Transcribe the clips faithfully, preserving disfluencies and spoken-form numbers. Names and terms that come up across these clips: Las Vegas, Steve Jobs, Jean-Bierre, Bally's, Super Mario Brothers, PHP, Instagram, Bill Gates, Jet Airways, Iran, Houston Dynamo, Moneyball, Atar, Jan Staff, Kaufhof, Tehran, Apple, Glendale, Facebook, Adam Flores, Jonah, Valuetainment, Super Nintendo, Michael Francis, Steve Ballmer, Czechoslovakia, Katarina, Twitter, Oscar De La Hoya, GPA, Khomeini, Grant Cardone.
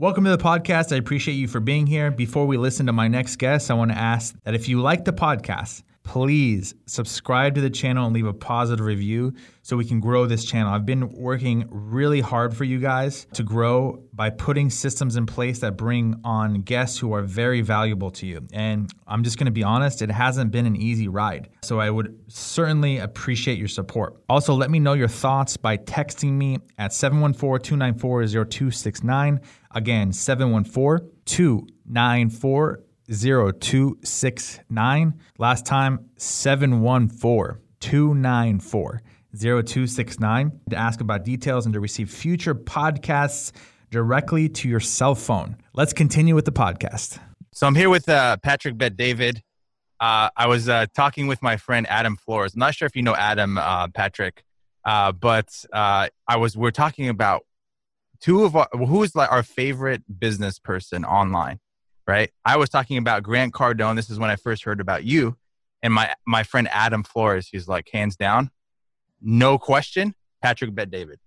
Welcome to the podcast. I appreciate you for being here. Before we listen to my next guest, I want to ask that if you like the podcast, please subscribe to the channel and leave a positive review so we can grow this channel. I've been working really hard for you guys to grow by putting systems in place that bring on guests who are very valuable to you. And I'm just going to be honest, it hasn't been an easy ride. So I would certainly appreciate your support. Also, let me know your thoughts by texting me at seven one four, two nine four, zero two six nine. Again, seven one four, two nine four, zero two six nine. Last time, seven one four, two nine four, zero two six nine to ask about details and to receive future podcasts directly to your cell phone. Let's continue with the podcast. So I'm here with uh, Patrick Bet-David. Uh, I was uh, talking with my friend Adam Flores. I'm not sure if you know Adam, uh, Patrick, uh, but uh, I was we're talking about two of our, who is like our favorite business person online. Right? I was talking about Grant Cardone. This is when I first heard about you. And my, my friend Adam Flores, he's like, hands down, no question, Patrick Bet-David.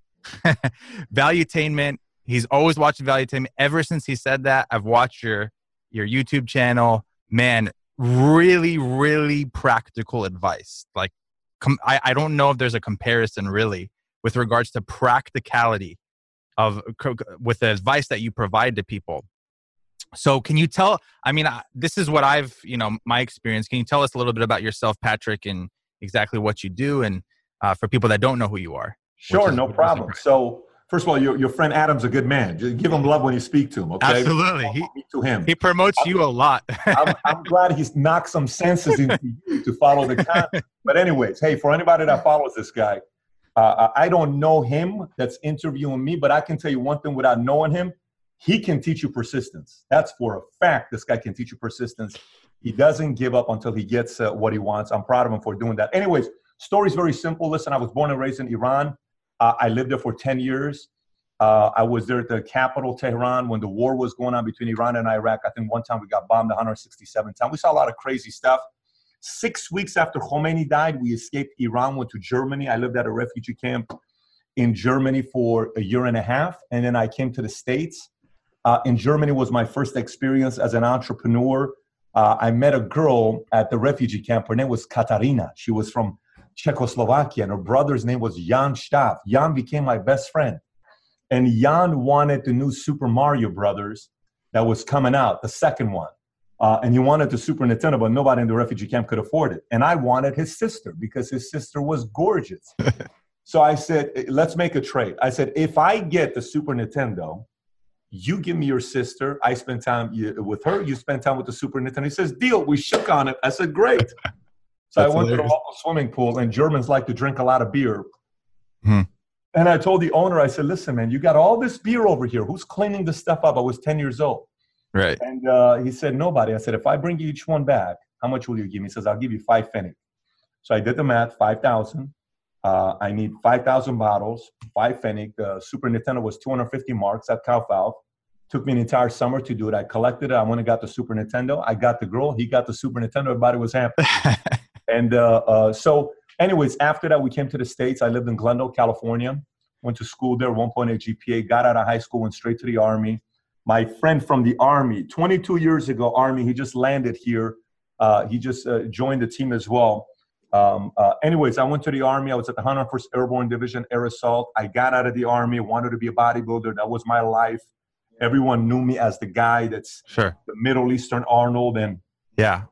Valuetainment. He's always watching Valuetainment. Ever since he said that, I've watched your, your YouTube channel. Man, really, really practical advice. Like, com- I, I don't know if there's a comparison really with regards to practicality of with the advice that you provide to people. So can you tell, I mean, I, this is what I've, you know, my experience. Can you tell us a little bit about yourself, Patrick, and exactly what you do? And uh, for people that don't know who you are. Sure, no problem. So first of all, your, your friend Adam's a good man. Just give him love when you speak to him, okay? Absolutely. He, to him. He promotes I'm, you a lot. I'm, I'm glad he's knocked some senses into you to follow the content. But anyways, hey, for anybody that follows this guy, uh, I don't know him that's interviewing me, but I can tell you one thing without knowing him. He can teach you persistence. That's for a fact. This guy can teach you persistence. He doesn't give up until he gets uh, what he wants. I'm proud of him for doing that. Anyways, story's very simple. Listen, I was born and raised in Iran. Uh, I lived there for ten years. Uh, I was there at the capital, Tehran, when the war was going on between Iran and Iraq. I think one time we got bombed one hundred sixty-seven times. We saw a lot of crazy stuff. Six weeks after Khomeini died, we escaped Iran, went to Germany. I lived at a refugee camp in Germany for a year and a half. And then I came to the States. Uh, in Germany was my first experience as an entrepreneur. Uh, I met a girl at the refugee camp. Her name was Katarina. She was from Czechoslovakia, and her brother's name was Jan Staff. Jan became my best friend. And Jan wanted the new Super Mario Brothers that was coming out, the second one. Uh, and he wanted the Super Nintendo, but nobody in the refugee camp could afford it. And I wanted his sister because his sister was gorgeous. So I said, let's make a trade. I said, if I get the Super Nintendo, you give me your sister. I spend time with her. You spend time with the Super Nintendo. He says, deal. We shook on it. I said, great. So I went hilarious. to a swimming pool, and Germans like to drink a lot of beer. Hmm. And I told the owner, I said, listen, man, you got all this beer over here. Who's cleaning this stuff up? I was ten years old. Right. And uh, he said, nobody. I said, if I bring you each one back, how much will you give me? He says, I'll give you five fennig. So I did the math, five thousand. Uh, I need five thousand bottles, five fennig. The Super Nintendo was two hundred fifty marks at Kaufhof. Took me an entire summer to do it. I collected it. I went and got the Super Nintendo. I got the girl. He got the Super Nintendo. Everybody was happy. and uh, uh, so anyways, after that, we came to the States. I lived in Glendale, California. Went to school there, one point eight G P A. Got out of high school, went straight to the Army. My friend from the Army, twenty-two years ago, Army, he just landed here. Uh, he just uh, joined the team as well. Um, uh, anyways, I went to the Army. I was at the one hundred first Airborne Division Air Assault. I got out of the Army, wanted to be a bodybuilder. That was my life. Everyone knew me as the guy that's sure. the Middle Eastern Arnold. And yeah.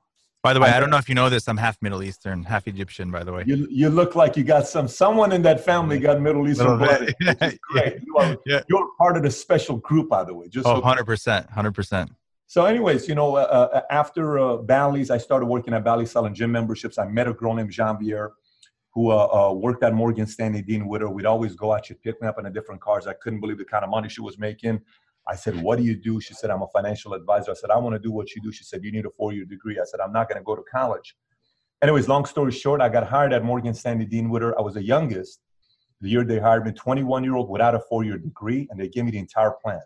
By the way, I, I don't know if you know this. I'm half Middle Eastern, half Egyptian, by the way. You, you look like you got some, someone in that family got Middle Eastern blood. Great. yeah. you are, yeah. You're part of the special group, by the way. Just oh, so one hundred percent. one hundred percent. So anyways, you know, uh, after uh, Bally's, I started working at Bally's selling gym memberships. I met a girl named Jean-Bierre who uh, uh, worked at Morgan Stanley Dean Witter. We'd always go out. She'd pick me up in a different cars. I couldn't believe the kind of money she was making. I said, what do you do? She said, I'm a financial advisor. I said, I want to do what you do. She said, you need a four-year degree. I said, I'm not going to go to college. Anyways, long story short, I got hired at Morgan Stanley Dean Witter. I was the youngest. The year they hired me, twenty-one-year-old without a four-year degree, and they gave me the entire plan.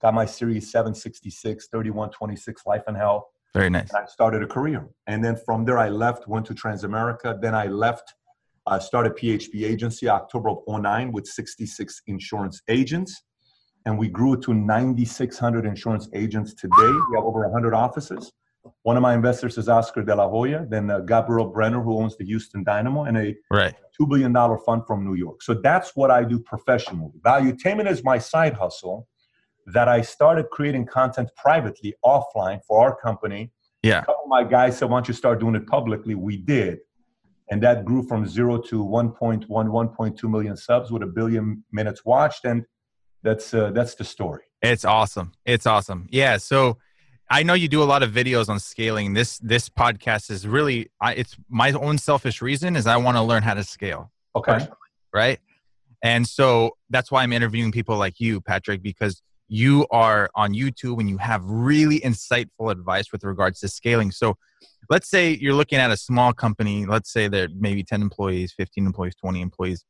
Got my Series seven sixty-six, thirty-one twenty-six, Life and Health. Very nice. And I started a career. And then from there, I left, went to Transamerica. Then I left, uh, started P H P agency October of oh nine with sixty-six insurance agents. and we grew to nine thousand six hundred insurance agents today. We have over one hundred offices. One of my investors is Oscar De La Hoya, then uh, Gabriel Brenner, who owns the Houston Dynamo, and a right. two billion dollars fund from New York. So that's what I do professionally. Valuetainment is my side hustle that I started creating content privately, offline, for our company. Yeah. A couple of my guys said, why don't you start doing it publicly? We did. And that grew from zero to one point one, one point two million subs with a billion minutes watched. And that's uh, that's the story. It's awesome. It's awesome. Yeah. So I know you do a lot of videos on scaling. This this podcast is really, I, it's my own selfish reason is I want to learn how to scale. Okay. Right? And so that's why I'm interviewing people like you, Patrick, because you are on YouTube and you have really insightful advice with regards to scaling. So let's say you're looking at a small company. Let's say they're maybe ten employees, fifteen employees, twenty employees,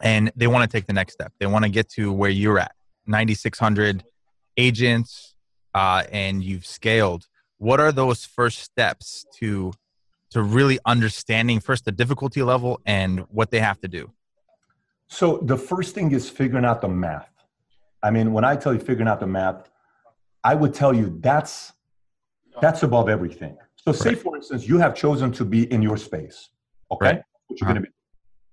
and they want to take the next step. They want to get to where you're at, nine thousand six hundred agents, uh, and you've scaled. What are those first steps to to really understanding first the difficulty level and what they have to do? So the first thing is figuring out the math. I mean, when I tell you figuring out the math, I would tell you that's that's above everything. So say, for instance, you have chosen to be in your space, okay? Right. What you're uh-huh. going to be.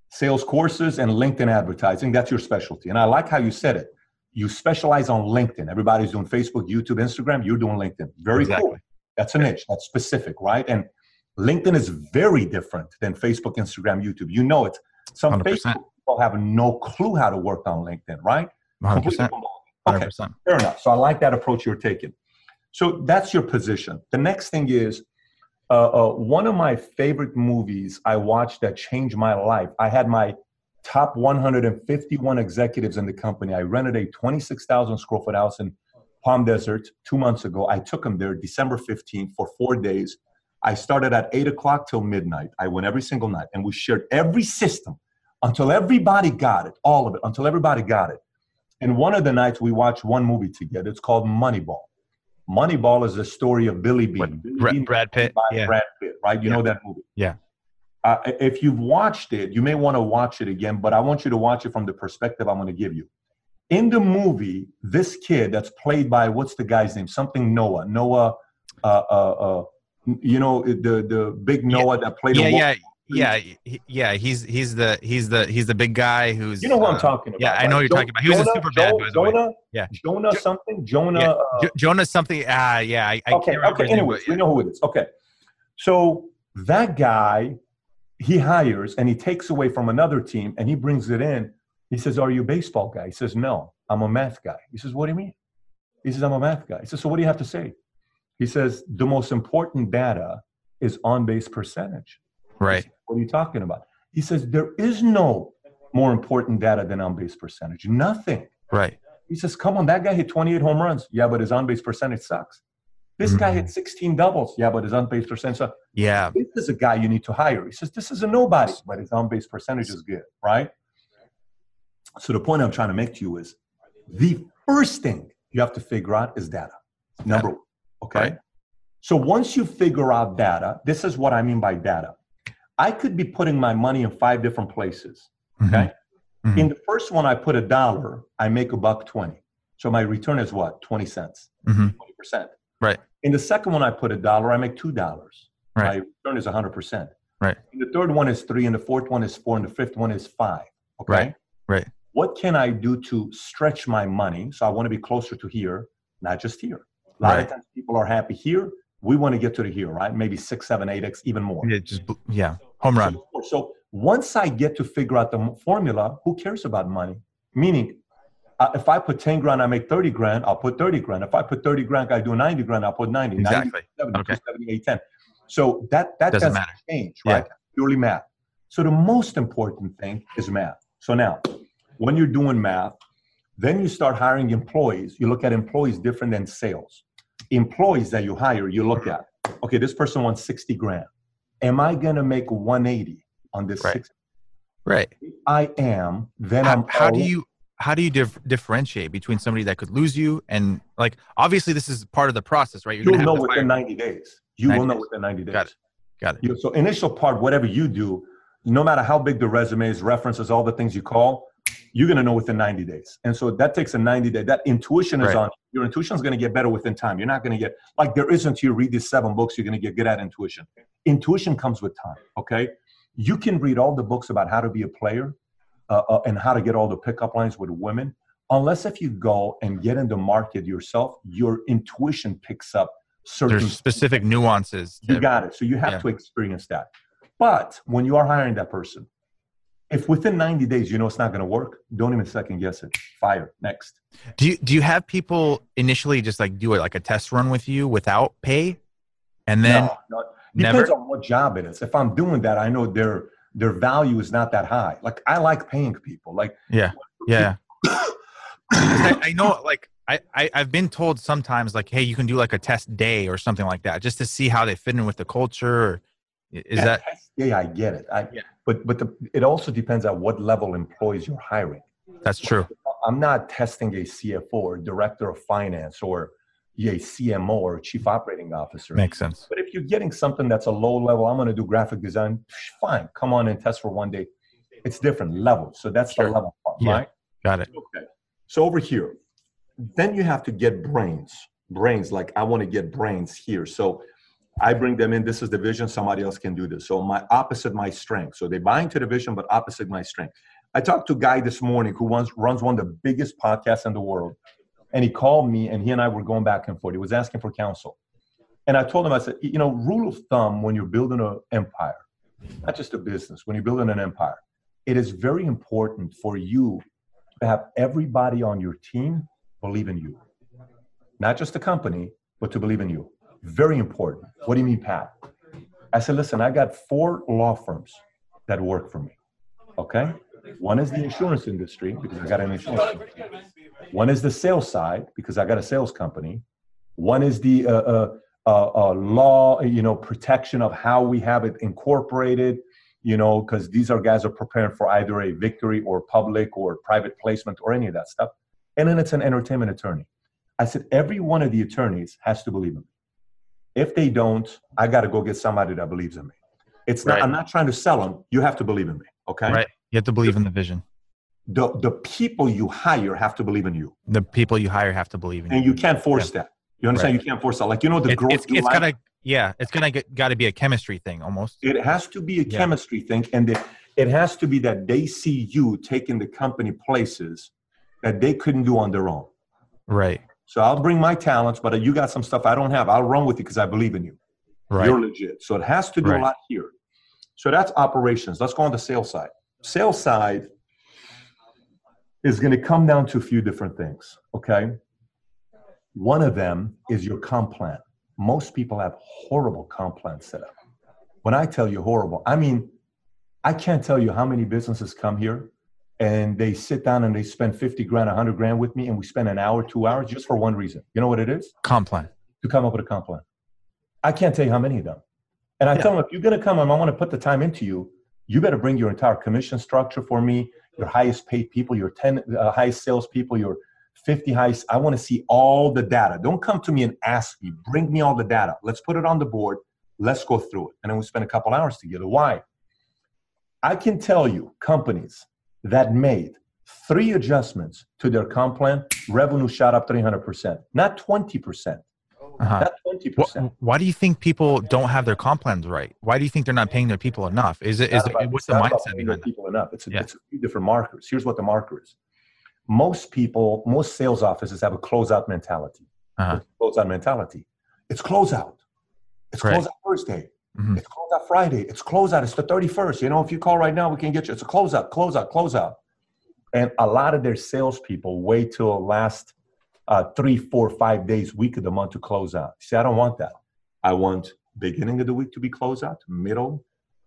Sales courses and LinkedIn advertising, that's your specialty. And I like how you said it. You specialize on LinkedIn. Everybody's doing Facebook, YouTube, Instagram. You're doing LinkedIn. Very exactly. cool. That's a niche. That's specific, right? And LinkedIn is very different than Facebook, Instagram, YouTube. You know it. Some one hundred percent. Facebook people have no clue how to work on LinkedIn, right? one hundred percent. Okay, one hundred percent. Fair enough. So I like that approach you're taking. So that's your position. The next thing is, Uh, uh, one of my favorite movies I watched that changed my life. I had my top one hundred fifty-one executives in the company. I rented a twenty-six thousand square foot house in Palm Desert two months ago. I took them there December fifteenth for four days. I started at eight o'clock till midnight. I went every single night and we shared every system until everybody got it, all of it, until everybody got it. And one of the nights we watched one movie together. It's called Moneyball. Moneyball is the story of Billy Bean. Brad, Bean Brad Pitt. By yeah. Brad Pitt, right? You yeah. know that movie. Yeah. Uh, if you've watched it, you may want to watch it again, but I want you to watch it from the perspective I'm going to give you. In the movie, this kid that's played by, what's the guy's name? Something Noah. Noah, uh, uh, uh, you know, the the big Noah yeah. that played yeah, a wolf. Yeah, yeah, yeah, yeah. He's he's the he's the he's the big guy who's. You know what uh, I'm talking about. Yeah, I know right? you're talking about. He was Jonah, a super bad. By the way. Jonah, yeah, Jonah something. Jonah. Yeah. Uh, jo- Jonah something. Ah, uh, yeah. I, I okay. Can't okay. Anyway, yeah. we know who it is. Okay. So that guy, he hires and he takes away from another team and he brings it in. He says, "Are you a baseball guy?" He says, "No, I'm a math guy." He says, "What do you mean?" He says, "I'm a math guy." He says, "So what do you have to say?" He says, "The most important data is on-base percentage." Right. Says, what are you talking about? He says, there is no more important data than on-base percentage. Nothing. Right. He says, come on, that guy hit twenty-eight home runs. Yeah, but his on-base percentage sucks. This mm. guy hit sixteen doubles. Yeah, but his on-base percentage sucks. Yeah. This is a guy you need to hire. He says, this is a nobody, but his on-base percentage is good. Right. So the point I'm trying to make to you is the first thing you have to figure out is data. Number yeah. one. Okay. Right. So once you figure out data, this is what I mean by data. I could be putting my money in five different places, okay? Mm-hmm. In the first one, I put a dollar, I make a buck twenty. So my return is what? twenty cents, mm-hmm. twenty percent. Right. In the second one, I put a dollar, I make two dollars. Right. My return is one hundred percent. Right. And the third one is three, and the fourth one is four, and the fifth one is five, okay? Right, right. What can I do to stretch my money? So I want to be closer to here, not just here. A lot right. of times people are happy here. We want to get to the here, right? Maybe six, seven, eight X, even more. Yeah, just yeah, home run. So, so once I get to figure out the formula, who cares about money? Meaning, uh, if I put ten grand, I make thirty grand. I'll put thirty grand. If I put thirty grand, I do ninety grand. I'll put ninety. Exactly. ninety, seventy, okay. seventy, eighty, ten. So that that doesn't, doesn't change, right? Yeah. Purely math. So the most important thing is math. So now, when you're doing math, then you start hiring employees. You look at employees different than sales. Employees that you hire, you look at, okay, this person wants sixty grand. Am I going to make one eighty on this? Right. sixty? Right. If I am, then how, I'm how old. do you, how do you dif- differentiate between somebody that could lose you and like, obviously this is part of the process, right? You're You'll know within ninety days. You ninety will know days. Within ninety days. Got it. Got it. You know, so initial part, whatever you do, no matter how big the resumes, references, all the things you call, you're going to know within ninety days. And so that takes a ninety day, that intuition is right. on, your intuition is going to get better within time. You're not going to get, like there isn't, you read these seven books, you're going to get good at intuition. Intuition comes with time. Okay. You can read all the books about how to be a player uh, uh, and how to get all the pickup lines with women. Unless if you go and get in the market yourself, your intuition picks up certain There's specific nuances. You got it. So you have yeah. to experience that. But when you are hiring that person, if within ninety days, you know, it's not going to work, don't even second guess it. Fire. Next. Do you, do you have people initially just like do it like a test run with you without pay? And then no, no. Depends never? on what job it is. If I'm doing that, I know their, their value is not that high. Like I like paying people. Like, yeah. Yeah. I, I know like I, I I've been told sometimes like, hey, you can do like a test day or something like that just to see how they fit in with the culture. Or, Is yeah, that yeah? I get it. I, yeah. But but the, it also depends on what level employees you're hiring. That's true. I'm not testing a C F O or director of finance or a C M O or chief operating officer. Makes sense. But if you're getting something that's a low level, I'm going to do graphic design. Fine, come on and test for one day. It's different levels, so that's sure. the level part, yeah. right? Got it. Okay. So over here, then you have to get brains. Brains like I want to get brains here. So. I bring them in, this is the vision, somebody else can do this. So my opposite my strength. So they buy into the vision, but opposite my strength. I talked to a guy this morning who runs, runs one of the biggest podcasts in the world. And he called me and he and I were going back and forth. He was asking for counsel. And I told him, I said, you know, rule of thumb when you're building an empire, not just a business, when you're building an empire, it is very important for you to have everybody on your team believe in you. Not just the company, but to believe in you. Very important. What do you mean, Pat? I said, listen, I got four law firms that work for me. Okay. One is the insurance industry because I got an insurance company. One is the sales side because I got a sales company. One is the uh, uh, uh, uh, law, you know, protection of how we have it incorporated, you know, because these are guys are preparing for either a victory or public or private placement or any of that stuff. And then it's an entertainment attorney. I said, every one of the attorneys has to believe in me. If they don't, I got to go get somebody that believes in me. It's not, right. I'm not trying to sell them. You have to believe in me. Okay. Right. You have to believe the, in the vision. The the people you hire have to believe in you. The people you hire have to believe in you. And you can't force yeah. that. You understand? Right. You can't force that. Like, you know, the it, growth it's, it's gotta, yeah, it's going to got to be a chemistry thing almost. It has to be a yeah. chemistry thing. And the, it has to be that they see you taking the company places that they couldn't do on their own. Right. So I'll bring my talents, but you got some stuff I don't have. I'll run with you because I believe in you. Right. You're legit. So it has to do right. a lot here. So that's operations. Let's go on the sales side. Sales side is going to come down to a few different things, okay? One of them is your comp plan. Most people have horrible comp plans set up. When I tell you horrible, I mean, I can't tell you how many businesses come here and they sit down and they spend fifty grand, one hundred grand with me, and we spend an hour, two hours just for one reason. You know what it is? Comp plan. To come up with a comp plan. I can't tell you how many of them. And I yeah. tell them, if you're going to come and I want to put the time into you, you better bring your entire commission structure for me, your highest paid people, your ten uh, highest sales people, your fifty highest. I want to see all the data. Don't come to me and ask me. Bring me all the data. Let's put it on the board. Let's go through it. And then we spend a couple hours together. Why? I can tell you companies that made three adjustments to their comp plan, revenue shot up three hundred percent, not twenty percent, uh-huh. not twenty percent. What, why do you think people don't have their comp plans right? Why do you think they're not paying their people enough? Is it, is about, it what's the mindset behind their people enough? It's a, yeah. it's a few different markers. Here's what the marker is. Most people, most sales offices have a closeout mentality. Uh-huh. Closeout mentality. It's closeout. It's right. closeout Thursday. Mm-hmm. It's closeout Friday. It's closeout. It's the thirty-first. You know, if you call right now, we can get you. It's a closeout, closeout, closeout. And a lot of their salespeople wait till the last uh, three, four, five days, week of the month to close out. See, I don't want that. I want beginning of the week to be closeout, middle,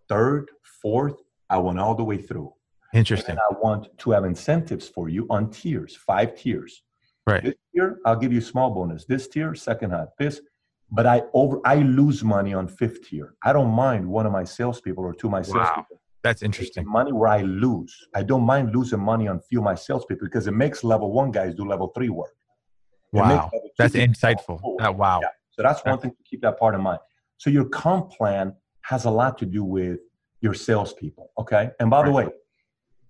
third, fourth. I want all the way through. Interesting. And I want to have incentives for you on tiers, five tiers. Right. This tier, I'll give you a small bonus. This tier, second half, this. But I over I lose money on fifth tier. I don't mind one of my salespeople or two of my salespeople. Wow, that's interesting. It's money where I lose. I don't mind losing money on few of my salespeople because it makes level one guys do level three work. It wow, that's insightful. Uh, wow. Yeah. So that's one that's... thing to keep that part in mind. So your comp plan has a lot to do with your salespeople, okay? And by right. the way,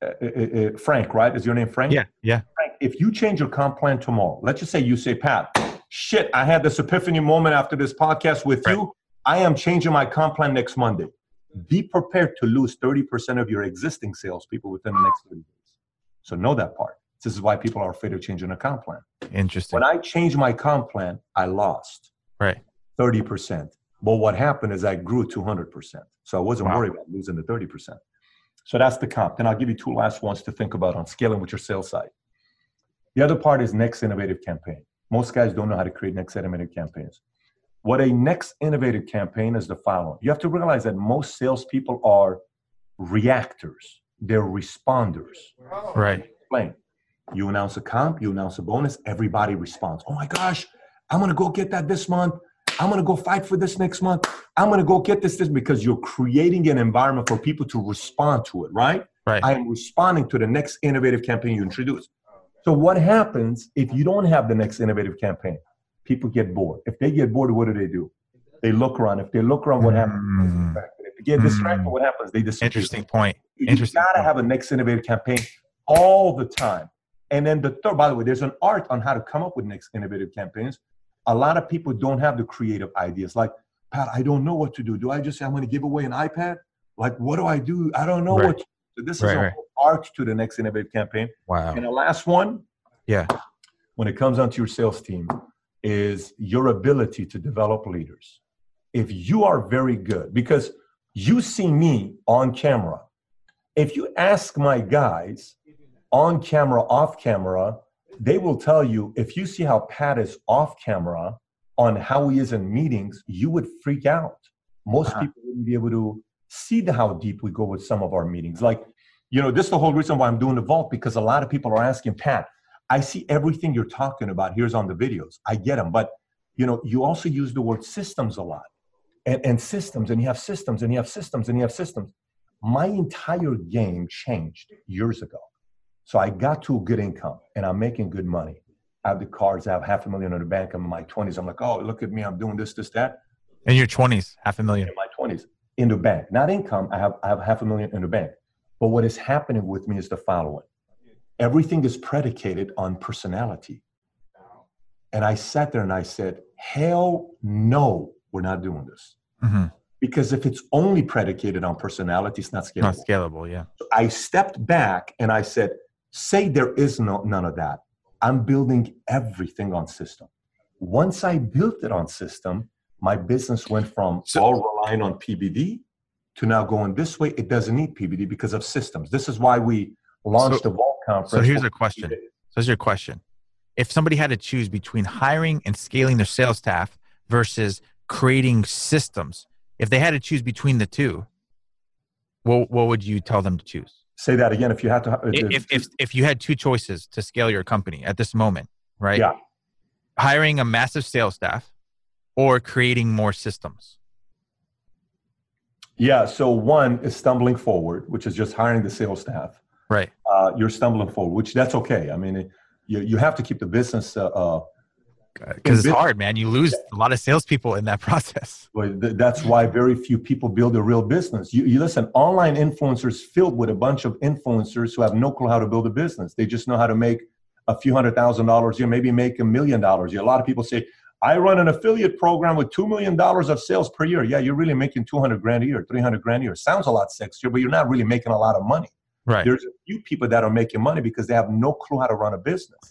uh, uh, Frank, right? Is your name Frank? Yeah, yeah. Frank, if you change your comp plan tomorrow, let's just say you say, Pat, shit, I had this epiphany moment after this podcast with right. you. I am changing my comp plan next Monday. Be prepared to lose thirty percent of your existing salespeople within the next thirty days. So know that part. This is why people are afraid of changing a comp plan. Interesting. When I changed my comp plan, I lost right thirty percent. But what happened is I grew two hundred percent. So I wasn't wow. worried about losing the thirty percent. So that's the comp. Then I'll give you two last ones to think about on scaling with your sales side. The other part is next innovative campaign. Most guys don't know how to create next innovative campaigns. What a next innovative campaign is the following. You have to realize that most salespeople are reactors. They're responders. Right. You announce a comp, you announce a bonus, everybody responds. Oh my gosh, I'm going to go get that this month. I'm going to go fight for this next month. I'm going to go get this, this, because you're creating an environment for people to respond to it, right? Right. I am responding to the next innovative campaign you introduce. So what happens if you don't have the next innovative campaign? People get bored. If they get bored, what do they do? They look around. If they look around, what happens? Mm. If they get distracted, mm. what happens? They disappear. Interesting point. You Interesting gotta point. Have a next innovative campaign all the time. And then the third, by the way, there's an art on how to come up with next innovative campaigns. A lot of people don't have the creative ideas. Like, Pat, I don't know what to do. Do I just say I'm going to give away an iPad? Like, what do I do? I don't know right. what to do. So this right, is a right. whole art to the next innovative campaign. Wow. And the last one. Yeah. When it comes down to your sales team, is your ability to develop leaders. If you are very good, because you see me on camera, if you ask my guys on camera, off camera, they will tell you, if you see how Pat is off camera on how he is in meetings, you would freak out. Most uh-huh. people wouldn't be able to see the, how deep we go with some of our meetings. Like, you know, this is the whole reason why I'm doing the Vault, because a lot of people are asking, Pat, I see everything you're talking about here's on the videos. I get them. But, you know, you also use the word systems a lot and, and systems and you have systems and you have systems and you have systems. My entire game changed years ago. So I got to a good income and I'm making good money. I have the cars. I have half a million in the bank. I'm in my twenties. I'm like, oh, look at me. I'm doing this, this, that. In your twenties, half a million. In my twenties, in the bank. Not income. I have, I have half a million in the bank. But what is happening with me is the following. Everything is predicated on personality. And I sat there and I said, hell no, we're not doing this. Mm-hmm. Because if it's only predicated on personality, it's not scalable. Not scalable, yeah. So I stepped back and I said, say there is no none of that. I'm building everything on system. Once I built it on system, my business went from so- all relying on P B D to now going this way. It doesn't need P B D because of systems. This is why we launched so- the Vault Conference. So here's a question. So here's your question. If somebody had to choose between hiring and scaling their sales staff versus creating systems, if they had to choose between the two, what what would you tell them to choose? Say that again. If you had to, if if if you had two choices to scale your company at this moment, right? Yeah. Hiring a massive sales staff or creating more systems. Yeah. So one is stumbling forward, which is just hiring the sales staff. Right. Uh, you're stumbling forward, which that's okay. I mean, it, you you have to keep the business. Uh, uh, Because it's hard, man. You lose a lot of salespeople in that process. Well, th- that's why very few people build a real business. You, you listen, online influencers filled with a bunch of influencers who have no clue how to build a business. They just know how to make a few hundred thousand dollars a year, maybe make a million dollars a year. A lot of people say, I run an affiliate program with two million dollars of sales per year. Yeah, you're really making two hundred grand a year, three hundred grand a year. Sounds a lot sexier, but you're not really making a lot of money. Right. There's a few people that are making money because they have no clue how to run a business.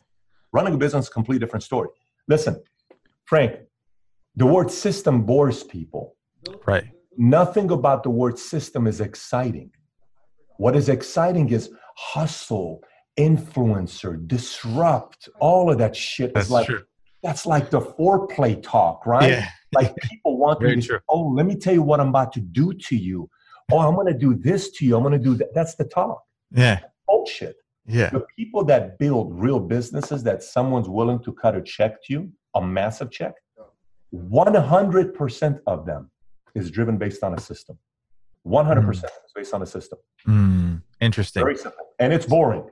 Running a business is a completely different story. Listen, Frank, the word system bores people. Right. Nothing about the word system is exciting. What is exciting is hustle, influencer, disrupt, all of that shit. That's is like true. That's like the foreplay talk, right? Yeah. Like people want to say, oh, let me tell you what I'm about to do to you. Oh, I'm going to do this to you. I'm going to do that. That's the talk. Yeah. Bullshit. Yeah. The people that build real businesses that someone's willing to cut a check to you, a massive check, one hundred percent of them is driven based on a system. one hundred percent mm. is based on a system. Mm. Interesting. Very simple. And it's boring.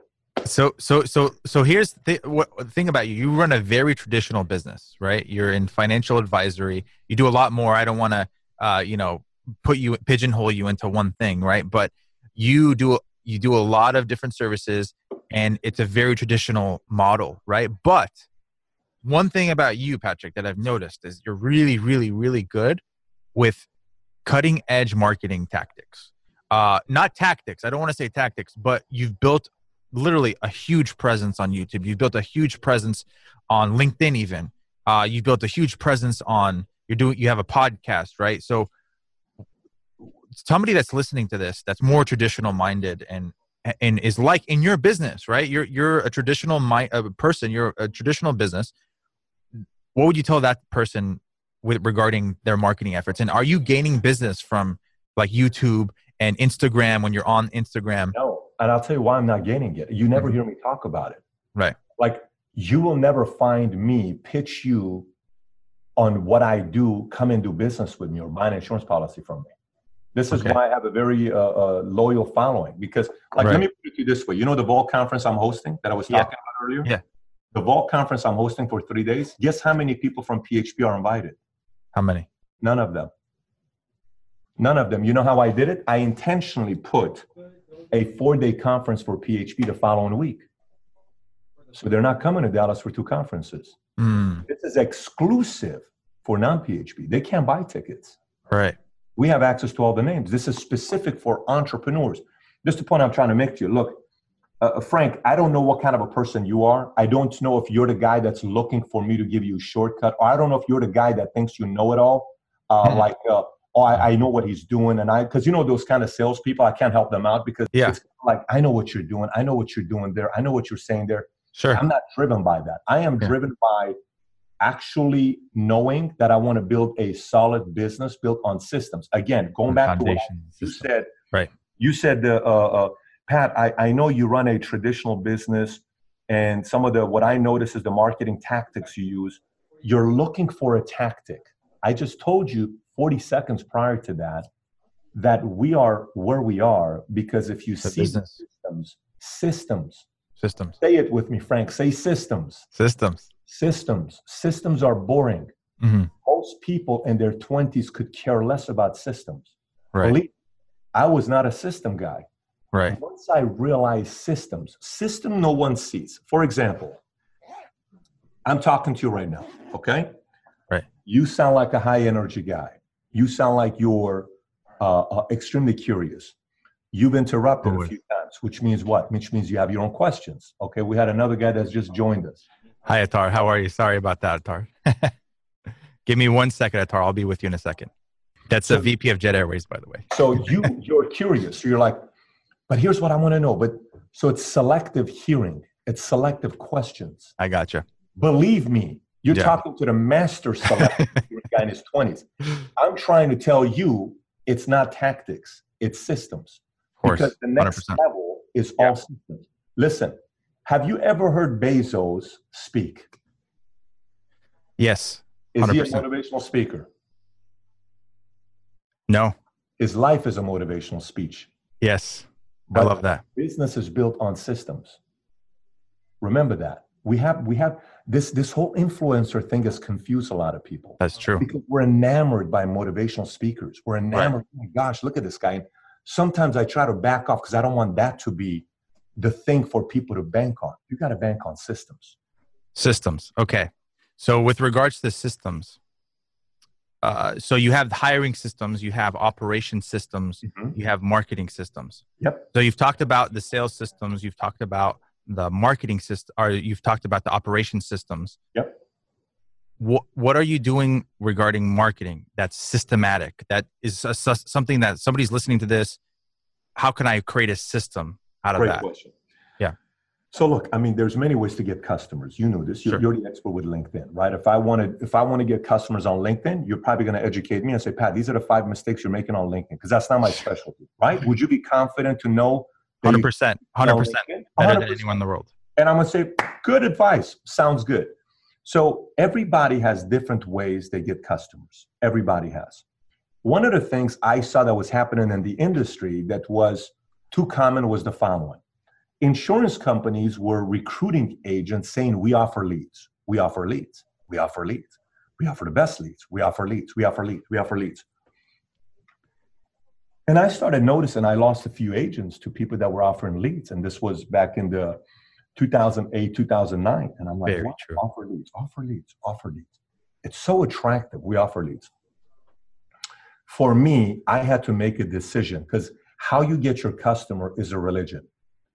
So so so so here's the what, thing about you. You run a very traditional business, right? You're in financial advisory. You do a lot more. I don't want to uh, you know, put you pigeonhole you into one thing, right? But you do you do a lot of different services, and it's a very traditional model, right? But one thing about you, Patrick, that I've noticed is you're really, really, really good with cutting edge marketing tactics. Uh, not tactics. I don't want to say tactics, but you've built literally a huge presence on YouTube. You've built a huge presence on LinkedIn even. Uh, you've built a huge presence on, you're doing, you have a podcast, right? So somebody that's listening to this, that's more traditional minded and, and is like in your business, right? You're, you're a traditional mi- a person, you're a traditional business. What would you tell that person with regarding their marketing efforts? And are you gaining business from like YouTube and Instagram when you're on Instagram? No. And I'll tell you why I'm not gaining it. You never hear me talk about it. Right. Like you will never find me pitch you on what I do, come and do business with me or buy an insurance policy from me. This is okay. Why I have a very uh, uh, loyal following because, like, right. Let me put it to you this way. You know the Vault Conference I'm hosting that I was talking yeah. about earlier? Yeah. The Vault Conference I'm hosting for three days. Guess how many people from P H P are invited? How many? None of them. None of them. You know how I did it? I intentionally put a four-day conference for P H P the following week. So they're not coming to Dallas for two conferences. Mm. This is exclusive for non-P H P. They can't buy tickets. Right. We have access to all the names. This is specific for entrepreneurs. Just the point I'm trying to make to you. Look, uh, Frank, I don't know what kind of a person you are. I don't know if you're the guy that's looking for me to give you a shortcut, or I don't know if you're the guy that thinks you know it all. Uh, mm-hmm. Like, uh, oh, I, I know what he's doing. And I, because you know those kind of salespeople, I can't help them out because yeah. It's like, I know what you're doing. I know what you're doing there. I know what you're saying there. Sure. I'm not driven by that. I am yeah. driven by actually knowing that I want to build a solid business built on systems. Again, going back to what you said, right? You said, uh, uh, Pat, I, I know you run a traditional business, and some of the what I notice is the marketing tactics you use. You're looking for a tactic. I just told you forty seconds prior to that that we are where we are because if you the see business. systems, systems, systems. Say it with me, Frank. Say systems. Systems. Systems. Systems are boring. Mm-hmm. Most people in their twenties could care less about systems. Right. Believe me, I was not a system guy. Right. Once I realized systems, system no one sees. For example, I'm talking to you right now, okay? Right. You sound like a high-energy guy. You sound like you're uh, uh, extremely curious. You've interrupted a few times, which means what? Which means you have your own questions. Okay, we had another guy that's just joined us. Hi, Atar. How are you? Sorry about that, Atar. Give me one second, Atar. I'll be with you in a second. That's so, a V P of Jet Airways, by the way. So you, you're curious. So you're like, but here's what I want to know. But so it's selective hearing. It's selective questions. I gotcha. Believe me, you're yeah. talking to the master selective guy in his twenties. I'm trying to tell you it's not tactics. It's systems. Of course, because the next one hundred percent. Level is yeah. all systems. Listen. Have you ever heard Bezos speak? Yes. one hundred percent. Is he a motivational speaker? No. His life is a motivational speech. Yes. But I love that. Business is built on systems. Remember that. We have we have this this whole influencer thing has confused a lot of people. That's true. Because we're enamored by motivational speakers. We're enamored. Right. Oh my gosh, look at this guy. And sometimes I try to back off because I don't want that to be the thing for people to bank on. You got to bank on systems. Systems. Okay. So with regards to systems, uh, so you have hiring systems, you have operation systems, mm-hmm. you have marketing systems. Yep. So you've talked about the sales systems, you've talked about the marketing system, or you've talked about the operation systems. Yep. What, what are you doing regarding marketing that's systematic? That is a, something that somebody's listening to this. How can I create a system? Out of Great that. question. Yeah. So look, I mean, there's many ways to get customers. You know this. You're, sure. you're the expert with LinkedIn, right? If I wanted, if I want to get customers on LinkedIn, you're probably going to educate me and say, Pat, these are the five mistakes you're making on LinkedIn because that's not my specialty, right? Would you be confident to know? one hundred percent. one hundred percent. Better than anyone in the world. And I'm going to say, good advice. Sounds good. So everybody has different ways they get customers. Everybody has. One of the things I saw that was happening in the industry that was too common was the following. Insurance companies were recruiting agents saying, we offer leads, we offer leads, we offer leads, we offer the best leads, we offer leads, we offer leads, we offer leads. And I started noticing I lost a few agents to people that were offering leads. And this was back in the two thousand eight, two thousand nine. And I'm like, wow, offer leads, offer leads, offer leads. It's so attractive. We offer leads. For me, I had to make a decision because how you get your customer is a religion.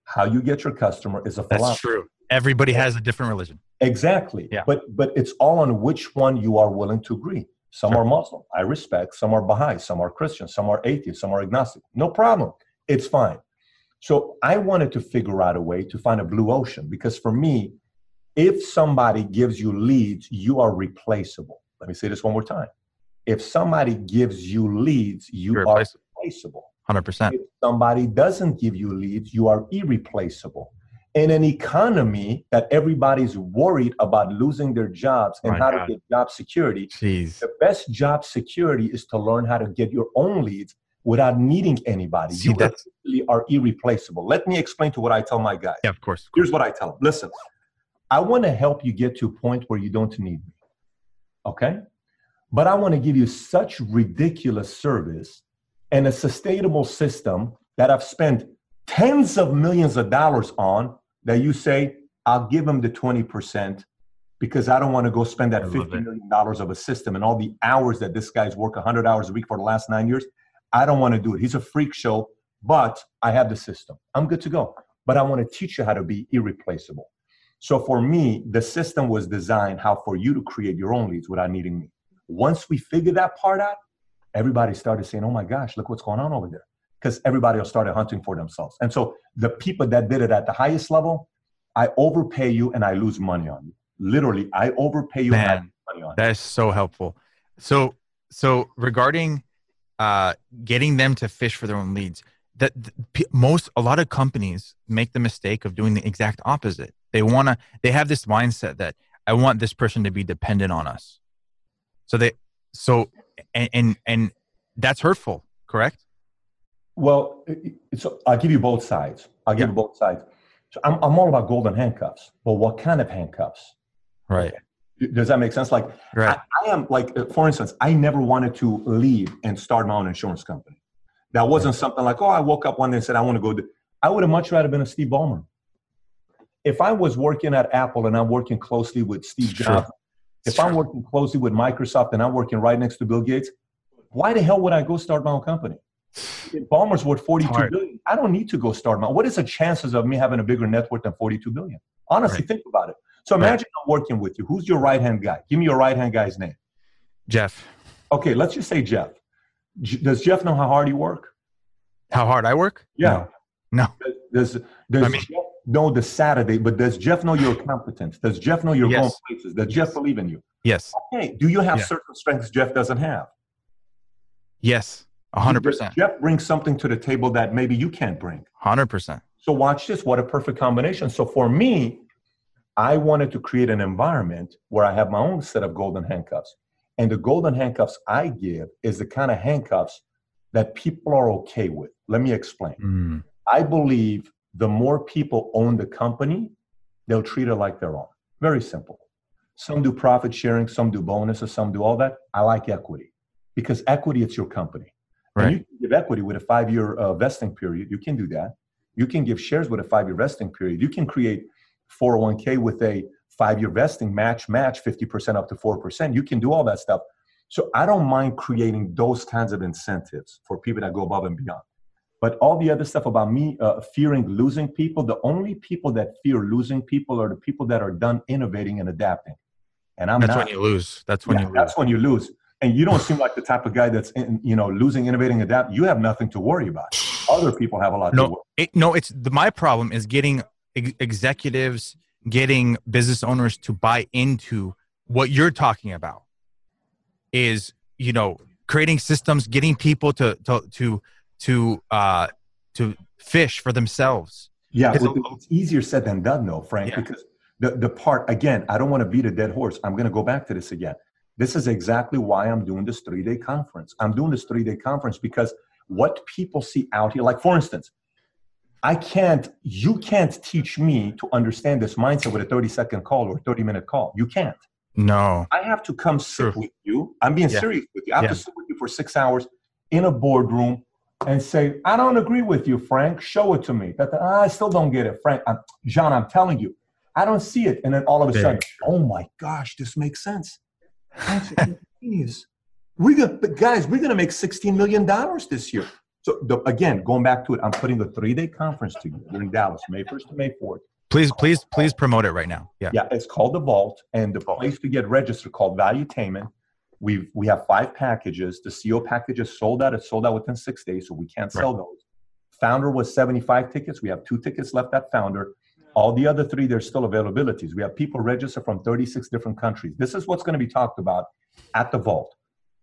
How you get your customer is a philosophy. That's true. Everybody has a different religion. Exactly. Yeah. But but it's all on which one you are willing to agree. Some sure. are Muslim, I respect. Some are Baha'i, some are Christian, some are atheist, some are agnostic. No problem. It's fine. So I wanted to figure out a way to find a blue ocean because for me, if somebody gives you leads, you are replaceable. Let me say this one more time. If somebody gives you leads, you You're are replaceable. one hundred percent. If somebody doesn't give you leads, you are irreplaceable. In an economy that everybody's worried about losing their jobs and My how God. to get job security, Jeez. the best job security is to learn how to get your own leads without needing anybody. See, you that's... are irreplaceable. Let me explain to what I tell my guys. Yeah, of course. Of course. Here's what I tell them. Listen, I want to help you get to a point where you don't need me, okay? But I want to give you such ridiculous service and a sustainable system that I've spent tens of millions of dollars on that you say, I'll give them the twenty percent because I don't want to go spend that fifty million dollars of a system and all the hours that this guy's worked one hundred hours a week for the last nine years. I don't want to do it. He's a freak show, but I have the system. I'm good to go. But I want to teach you how to be irreplaceable. So for me, the system was designed how for you to create your own leads without needing me. Once we figured that part out, everybody started saying, oh my gosh, look what's going on over there. Because everybody else started hunting for themselves. And so the people that did it at the highest level, I overpay you and I lose money on you. Literally, I overpay you Man, and I lose money on you. That is so helpful. So so regarding uh, getting them to fish for their own leads, that most a lot of companies make the mistake of doing the exact opposite. They wanna they have this mindset that I want this person to be dependent on us. So they so and and, and that's hurtful, correct? Well, so I'll give you both sides. I'll give yeah. you both sides. So I'm, I'm all about golden handcuffs, but what kind of handcuffs? Right. Okay. Does that make sense? Like right. I, I am like, for instance, I never wanted to leave and start my own insurance company. That wasn't right. something like, oh, I woke up one day and said, I want to go. Do-. I would have much rather been a Steve Ballmer. If I was working at Apple and I'm working closely with Steve it's Jobs, true. if it's I'm true. working closely with Microsoft and I'm working right next to Bill Gates, why the hell would I go start my own company? Ballmer's worth forty-two billion. I don't need to go start my. What is the chances of me having a bigger net worth than forty-two billion? Honestly, right. think about it. So imagine right. I'm working with you. Who's your right-hand guy? Give me your right-hand guy's name. Jeff. Okay, let's just say Jeff. J- does Jeff know how hard you work? How hard I work? Yeah. No. no. Does does, does I mean, Jeff know the Saturday? But does Jeff know your competence? Does Jeff know your yes. own places? Does yes. Jeff believe in you? Yes. Okay. Do you have yeah. certain strengths Jeff doesn't have? Yes. one hundred percent. Jeff brings something to the table that maybe you can't bring. one hundred percent. So watch this. What a perfect combination. So for me, I wanted to create an environment where I have my own set of golden handcuffs. And the golden handcuffs I give is the kind of handcuffs that people are okay with. Let me explain. Mm. I believe the more people own the company, they'll treat it like their own. Very simple. Some do profit sharing, some do bonuses, some do all that. I like equity because equity, it's your company. Right. And you can give equity with a five-year uh, vesting period. You can do that. You can give shares with a five-year vesting period. You can create four oh one k with a five-year vesting match, match fifty percent up to four percent. You can do all that stuff. So I don't mind creating those kinds of incentives for people that go above and beyond. But all the other stuff about me uh, fearing losing people, the only people that fear losing people are the people that are done innovating and adapting. And I'm that's not. That's when you lose. That's when yeah, you lose. That's when you lose. And you don't seem like the type of guy that's, in, you know, losing, innovating, adapt. You have nothing to worry about. Other people have a lot no, to worry about. No, it's the, my problem is getting ex- executives, getting business owners to buy into what you're talking about is, you know, creating systems, getting people to to to to, uh, to fish for themselves. Yeah, well, of, it's easier said than done, though, Frank, yeah. because the, the part, again, I don't want to beat a dead horse. I'm going to go back to this again. This is exactly why I'm doing this three-day conference. I'm doing this three-day conference because what people see out here, like for instance, I can't, you can't teach me to understand this mindset with a thirty-second call or a thirty-minute call. You can't. No. I have to come sit True. with you. I'm being yeah. serious with you. I have yeah. to sit with you for six hours in a boardroom and say, I don't agree with you, Frank. Show it to me. That the, ah, I still don't get it, Frank. I'm, John, I'm telling you, I don't see it. And then all of a sudden, oh my gosh, this makes sense. We got, but guys, we're going to make sixteen million dollars this year. So the, again, going back to it, I'm putting a three-day conference together in Dallas, May first to May fourth. Please, please, please promote it right now. Yeah, yeah. It's called The Vault, and the place to get registered called Valuetainment. We we have five packages. The C E O package is sold out. It's sold out within six days, so we can't sell right. those. Founder was seventy-five tickets. We have two tickets left at Founder. All the other three, there's still availabilities. We have people registered from thirty-six different countries. This is what's going to be talked about at The Vault.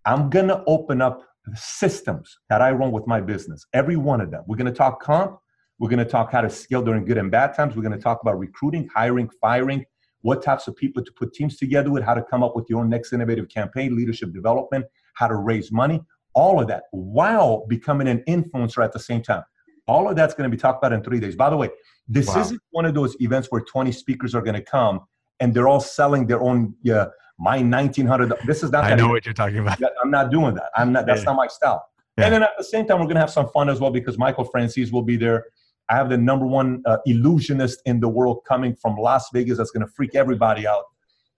I'm going to open up systems that I run with my business, every one of them. We're going to talk comp. We're going to talk how to scale during good and bad times. We're going to talk about recruiting, hiring, firing, what types of people to put teams together with, how to come up with your own next innovative campaign, leadership development, how to raise money, all of that, while becoming an influencer at the same time. All of that's going to be talked about in three days. By the way, this wow. isn't one of those events where twenty speakers are going to come and they're all selling their own uh, my nineteen hundred. This is not. I know event. What you're talking about. I'm not doing that. I'm not. That's yeah. not my style. Yeah. And then at the same time, we're going to have some fun as well because Michael Francis will be there. I have the number one uh, illusionist in the world coming from Las Vegas that's going to freak everybody out.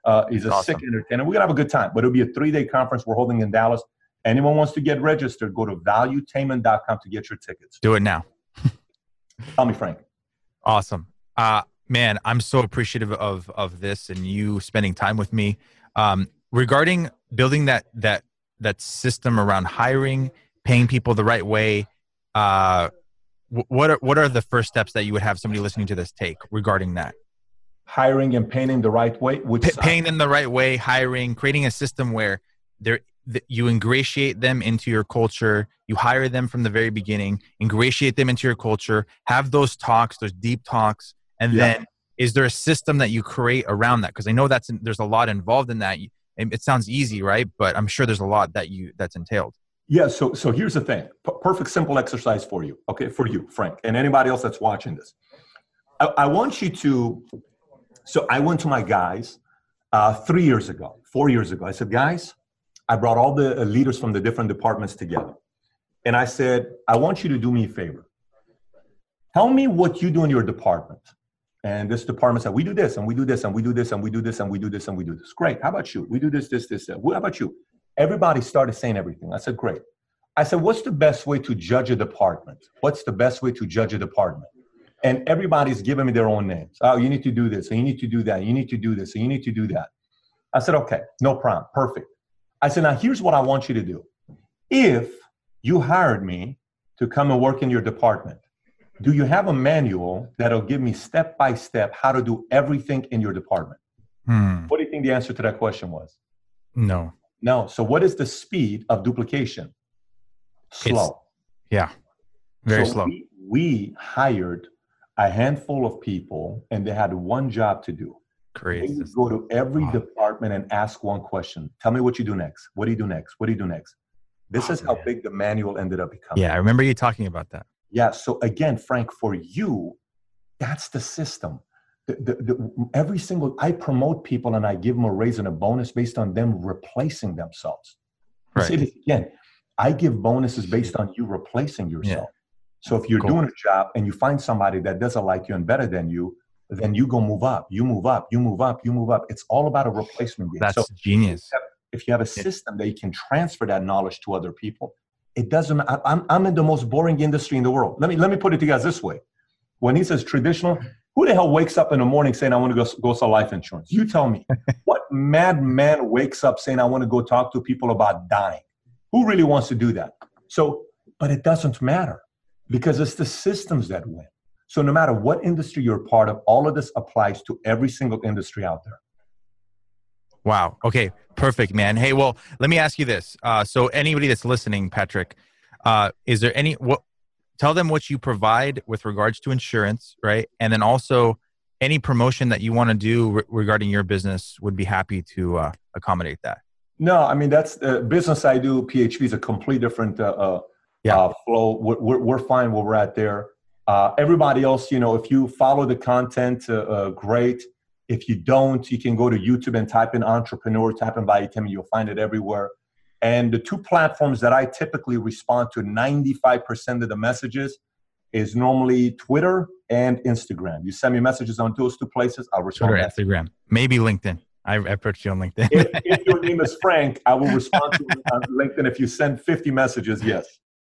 Uh, he's a awesome. sick entertainer. We're going to have a good time, but it'll be a three-day conference we're holding in Dallas. Anyone wants to get registered, go to valuetainment dot com to get your tickets. Do it now. Tell me, Frank. Awesome. Uh, man, I'm so appreciative of of this and you spending time with me. Um, regarding building that that that system around hiring, paying people the right way, uh, What are, what are the first steps that you would have somebody listening to this take regarding that? Hiring and paying the right way? Which P- paying them the right way, hiring, creating a system where they're, th- you ingratiate them into your culture, you hire them from the very beginning, ingratiate them into your culture, have those talks, those deep talks, and yeah. then is there a system that you create around that? Because I know that's there's a lot involved in that. It sounds easy, right? But I'm sure there's a lot that you that's entailed. Yeah, so so here's the thing. P- perfect, simple exercise for you, okay, for you, Frank, and anybody else that's watching this. I, I want you to, so I went to my guys uh, three years ago, four years ago. I said, guys, I brought all the leaders from the different departments together. And I said, I want you to do me a favor. Tell me what you do in your department. And this department said, we do this, and we do this, and we do this, and we do this, and we do this, and we do this. Great, how about you? We do this, this, this, that. How about you? Everybody started saying everything. I said, great. I said, what's the best way to judge a department? What's the best way to judge a department? And everybody's giving me their own names. Oh, you need to do this, and you need to do that, you need to do this, and you need to do that. I said, okay, no problem, perfect. I said, now here's what I want you to do. If you hired me to come and work in your department, do you have a manual that'll give me step-by-step how to do everything in your department? Hmm. What do you think the answer to that question was? No. No. So what is the speed of duplication? Slow. It's, yeah. Very so slow. We, we hired a handful of people and they had one job to do. Crazy. They would go to every wow. department and ask one question. Tell me what you do next. What do you do next? What do you do next? This oh, is how man. big the manual ended up becoming. Yeah. I remember you talking about that. Yeah. So again, Frank, for you, that's the system. The, the, the, every single, I promote people and I give them a raise and a bonus based on them replacing themselves. Right. Say this again, I give bonuses based on you replacing yourself. Yeah. So if you're cool. doing a job and you find somebody that doesn't like you and better than you, then you go move up, you move up, you move up, you move up. It's all about a replacement game. That's so genius. If you have a system that you can transfer that knowledge to other people, it doesn't, I, I'm, I'm in the most boring industry in the world. Let me, let me put it to you guys this way. When he says traditional, who the hell wakes up in the morning saying, I want to go, go sell life insurance? You tell me. What madman wakes up saying, I want to go talk to people about dying? Who really wants to do that? So, but it doesn't matter because it's the systems that win. So no matter what industry you're part of, all of this applies to every single industry out there. Wow. Okay. Perfect, man. Hey, well, let me ask you this. Uh, so anybody that's listening, Patrick, uh, is there any... what? Tell them what you provide with regards to insurance, right? And then also any promotion that you want to do re- regarding your business would be happy to uh, accommodate that. No, I mean, that's the uh, business I do. P H P is a complete different uh, yeah. uh, flow. We're, we're, we're fine where we're at there. Uh, everybody else, you know, if you follow the content, uh, uh, great. If you don't, you can go to YouTube and type in entrepreneur, type in Valuetainment, you'll find it everywhere. And the two platforms that I typically respond to ninety-five percent of the messages is normally Twitter and Instagram. You send me messages on those two places, I'll respond. Twitter, Instagram, maybe LinkedIn. I approached you on LinkedIn. if, if your name is Frank, I will respond to you on LinkedIn. If you send fifty messages, yes.